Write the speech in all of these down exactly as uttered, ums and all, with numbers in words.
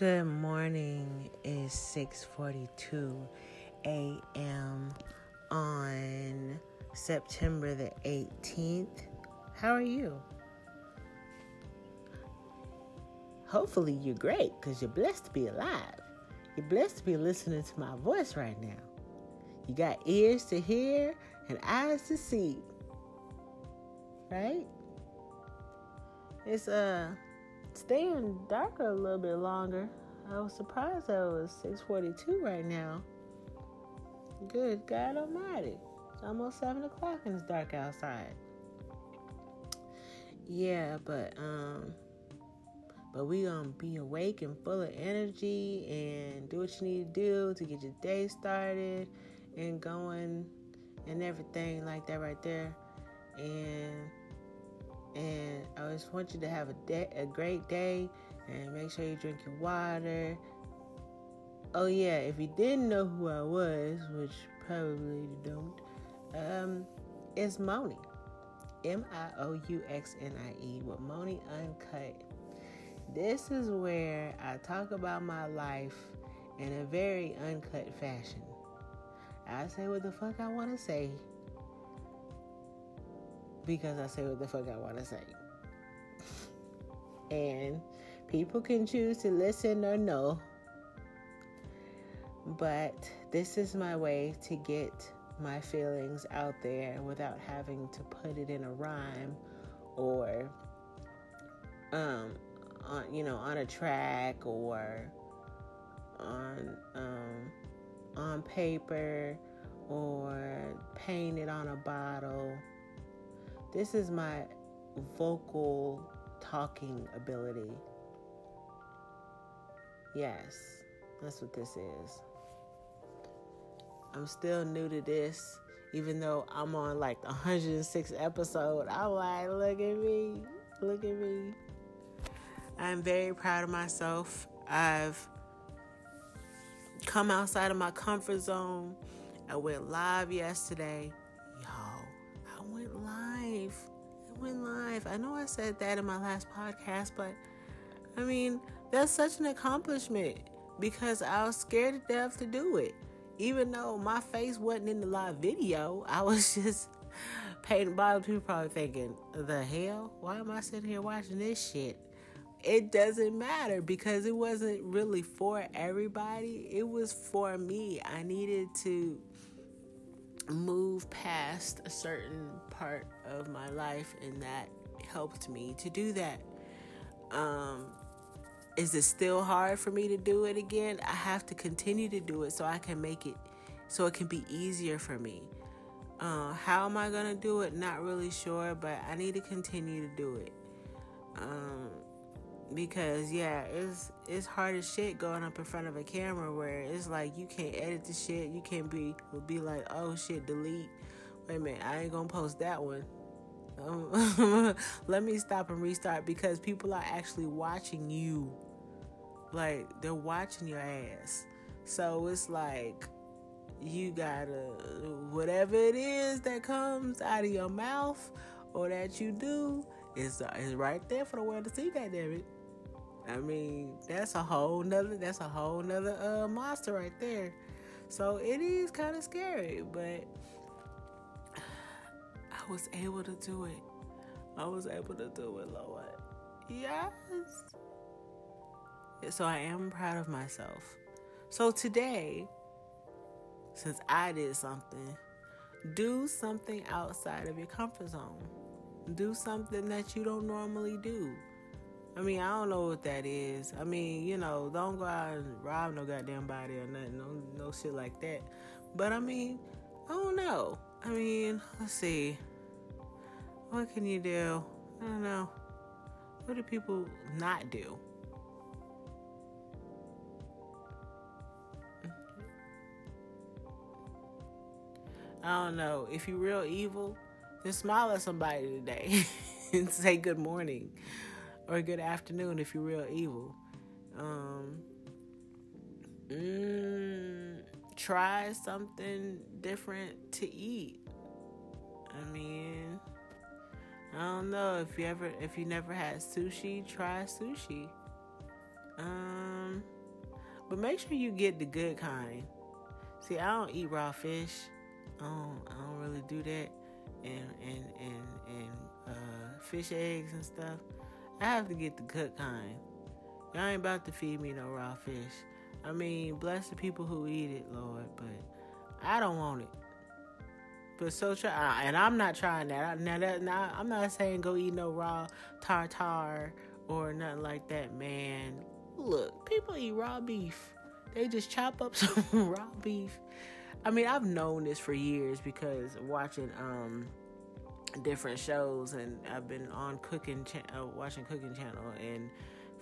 Good morning. It's six forty-two a m on September the eighteenth. How are you? Hopefully you're great because you're blessed to be alive. You're blessed to be listening to my voice right now. You got ears to hear and eyes to see. Right? It's uh staying darker a little bit longer. I was surprised that it was six forty-two right now. Good God Almighty. It's almost seven o'clock and it's dark outside. Yeah, but um, but we gonna be awake and full of energy and do what you need to do to get your day started and going and everything like that right there. And And I just want you to have a day, a great day, and make sure you drink your water. Oh yeah, if you didn't know who I was, which probably you don't, um, it's Moni, M I O U X N I E, with Moni Uncut. This is where I talk about my life in a very uncut fashion. I say what the fuck I want to say. Because I say what the fuck I want to say. And people can choose to listen or no. But this is my way to get my feelings out there without having to put it in a rhyme or, um, on, you know, on a track or on, um, on paper or painted on a bottle. This is my vocal talking ability. Yes, that's what this is. I'm still new to this, even though I'm on like the one hundred sixth episode. I'm like, look at me, look at me. I'm very proud of myself. I've come outside of my comfort zone. I went live yesterday. Y'all, I went live. I went live. I know I said that in my last podcast, but I mean, that's such an accomplishment because I was scared to death to do it. Even though my face wasn't in the live video, I was just painting bottles. People probably thinking, the hell? Why am I sitting here watching this shit? It doesn't matter because it wasn't really for everybody. It was for me. I needed to move past a certain part of my life, and that helped me to do that. Um, is it still hard for me to do it again? I have to continue to do it so I can make it, so it can be easier for me. Uh, how am I gonna do it? Not really sure, but I need to continue to do it. Um, because yeah, it's it's hard as shit going up in front of a camera where it's like you can't edit the shit. You can't be be like, oh shit, delete. Wait a minute, I ain't gonna post that one. Um, let me stop and restart because people are actually watching you. Like they're watching your ass. So it's like you gotta, whatever it is that comes out of your mouth or that you do, it's is right there for the world to see. Goddamn it. I mean, that's a whole nother, that's a whole nother uh, monster right there. So it is kind of scary, but I was able to do it. I was able to do it, Lord. Yes. So I am proud of myself. So today, since I did something, do something outside of your comfort zone. Do something that you don't normally do. I mean, I don't know what that is. I mean, you know, don't go out and rob no goddamn body or nothing. No, no shit like that. But I mean, I don't know. I mean, let's see. What can you do? I don't know. What do people not do? I don't know. If you're real evil, then smile at somebody today and say good morning or good afternoon if you're real evil. Um, mm, try something different to eat. I mean, I don't know if you ever, if you never had sushi, try sushi. Um... But make sure you get the good kind. See, I don't eat raw fish. I don't, I don't really do that. And and and and uh, fish eggs and stuff. I have to get the good kind. Y'all ain't about to feed me no raw fish. I mean, bless the people who eat it, Lord, but I don't want it. But so try, and I'm not trying that. Now that now, I'm not saying go eat no raw tartare or nothing like that, man. Look, people eat raw beef. They just chop up some raw beef. I mean, I've known this for years because watching um different shows, and I've been on cooking cha- uh, watching Cooking Channel and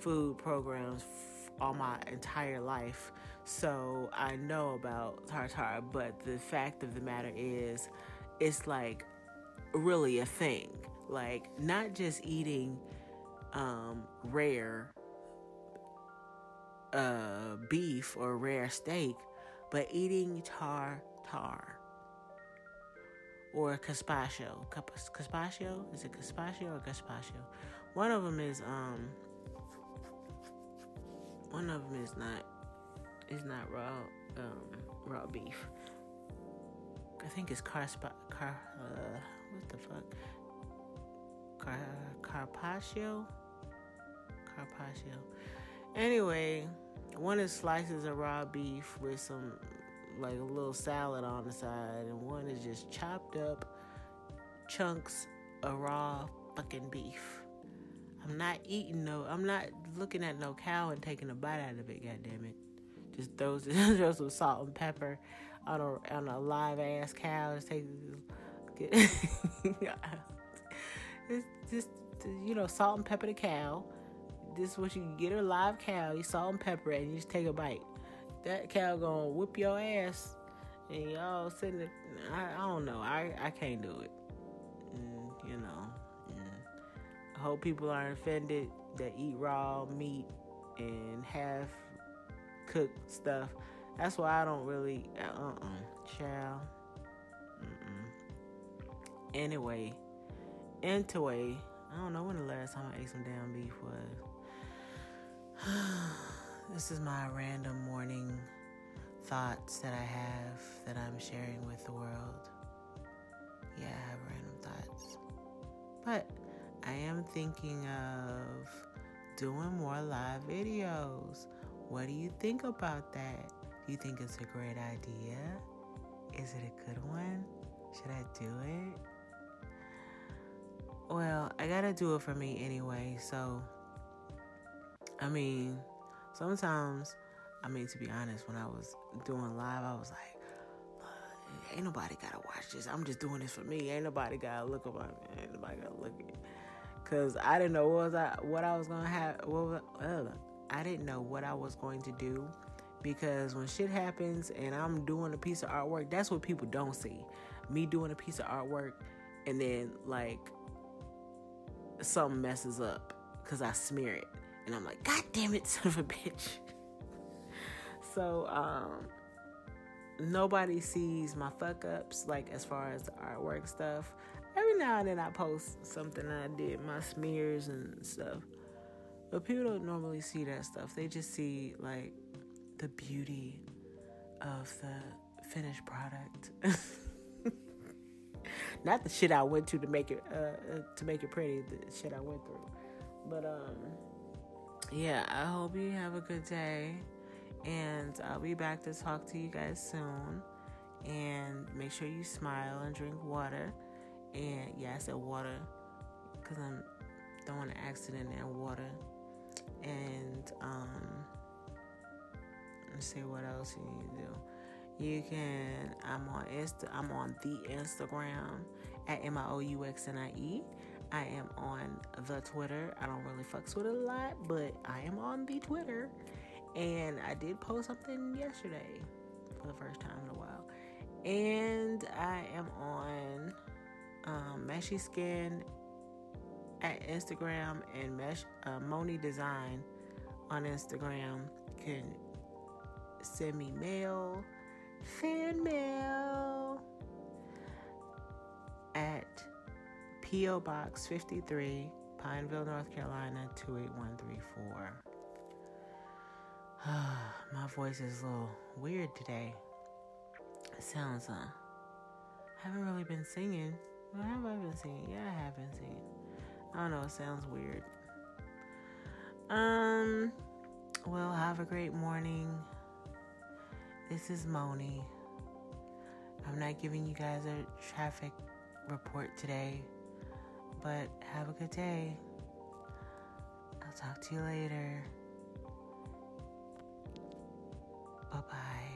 food programs f- all my entire life. So I know about tartare, but the fact of the matter is, it's like really a thing. Like, not just eating um, rare uh, beef or rare steak, but eating tartare or carpaccio. Carpaccio? Is it carpaccio or carpaccio? One of them is um. One of them is not. It's not raw, um, raw beef. I think it's car, car, uh, what the fuck? Car, carpaccio? Carpaccio. Anyway, one is slices of raw beef with some, like, a little salad on the side, and one is just chopped up chunks of raw fucking beef. I'm not eating no, I'm not looking at no cow and taking a bite out of it, goddammit. Just throws, throws some salt and pepper on a, on a live ass cow. Just take, just, get, it's just, you know, salt and pepper the cow. This is what you get, a live cow. You salt and pepper it, and you just take a bite. That cow gonna whoop your ass, and y'all sitting there. I, I don't know. I, I can't do it. And, you know. And I hope people aren't offended that eat raw meat and have cooked stuff. That's why I don't really uh-uh child Mm-mm. anyway anyway I don't know when the last time I ate some damn beef was. This is my random morning thoughts that I have that I'm sharing with the world. Yeah, I have random thoughts, but I am thinking of doing more live videos. What do you think about that? Do you think it's a great idea? Is it a good one? Should I do it? Well, I gotta do it for me anyway. So, I mean, sometimes, I mean, to be honest, when I was doing live, I was like, ain't nobody gotta watch this. I'm just doing this for me. Ain't nobody gotta look at me. Ain't nobody gotta look at it. Because I didn't know what was I, what I was gonna have. What was I, ugh. I didn't know what I was going to do, because when shit happens and I'm doing a piece of artwork, that's what people don't see. Me doing a piece of artwork, and then, like, something messes up because I smear it. And I'm like, God damn it, son of a bitch. So, um, nobody sees my fuck ups, like, as far as the artwork stuff. Every now and then I post something I did, my smears and stuff. But people don't normally see that stuff. They just see, like, the beauty of the finished product. Not the shit I went to to make it uh, to make it pretty. The shit I went through. But um, yeah. I hope you have a good day, and I'll be back to talk to you guys soon. And make sure you smile and drink water. And yeah, I said water because I'm throwing an accident in water. And um let's see what else you need to do. You can I'm on Insta I'm on the Instagram at M I O U X N I E. I am on the Twitter. I don't really fucks with it a lot, but I am on the Twitter. And I did post something yesterday for the first time in a while. And I am on um Meshy Skin at Instagram, and Mesh uh, Moni Design on Instagram. Can send me mail, fan mail at P O Box fifty-three, Pineville, North Carolina two eight one three four. My voice is a little weird today. It sounds, uh, I haven't really been singing. Well, have I been singing? Yeah, I have been singing. I don't know, it sounds weird. Um, well, have a great morning. This is Moni. I'm not giving you guys a traffic report today, but have a good day. I'll talk to you later. Bye-bye.